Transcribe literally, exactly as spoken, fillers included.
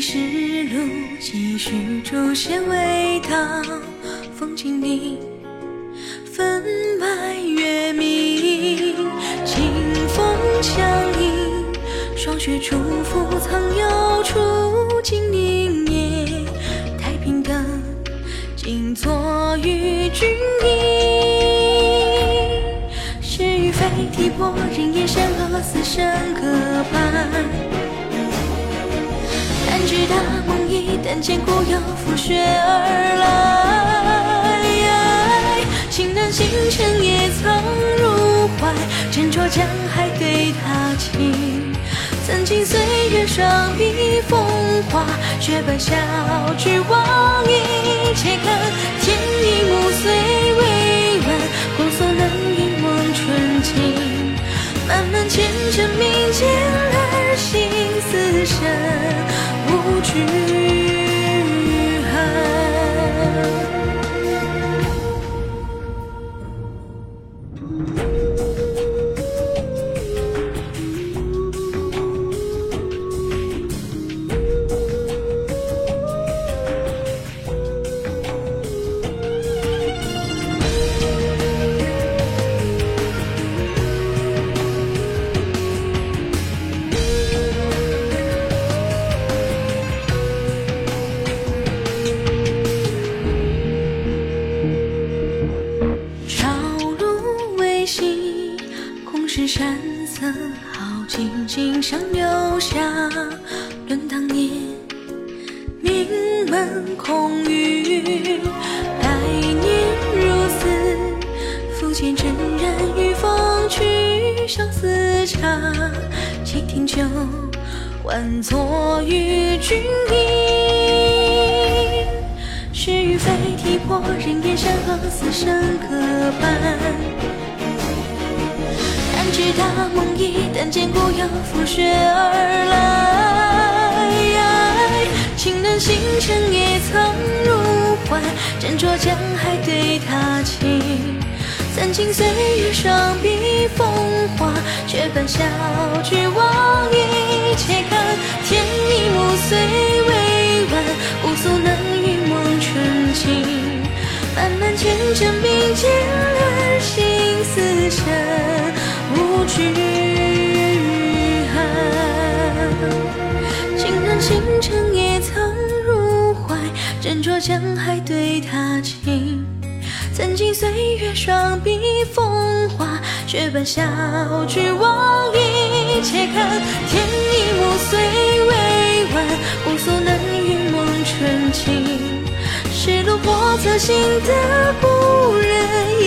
西石路几许竹纤未到，风景你分外月明，清风相迎，霜雪初伏藏幽处，静凝夜太平更，静坐与君饮，是与非提拨人言，善恶死生各半，直达梦一旦见故友拂雪而来，情难星辰也曾入怀，斟酌将海给他倾，曾经岁月霜一风华，雪白小菊望一切看，添一暮虽未晚，婆娑能一梦纯情，慢慢牵着明间而行，此生无惧寒。山色好静静，像留下论当年名门空余，百年如斯，肤浅沉染于风趣，相思茶七听酒，换作与君饮，是与非提拨人言，善恶死生各半，直达梦一旦见故友拂雪而来，情难星辰也曾入怀，斟酌将海对他倾，三清岁月霜鬓风华，却伴小菊望一切看，添一幕虽未晚，姑苏能一梦纯情，慢慢牵着并肩而行，此生无惧寒，情难星辰也曾入怀，斟酌将海对他倾，曾经岁月霜鬓风华，雪白小菊望一切看，添一幕虽未晚，姑苏能云梦纯情，是路过侧心的故人。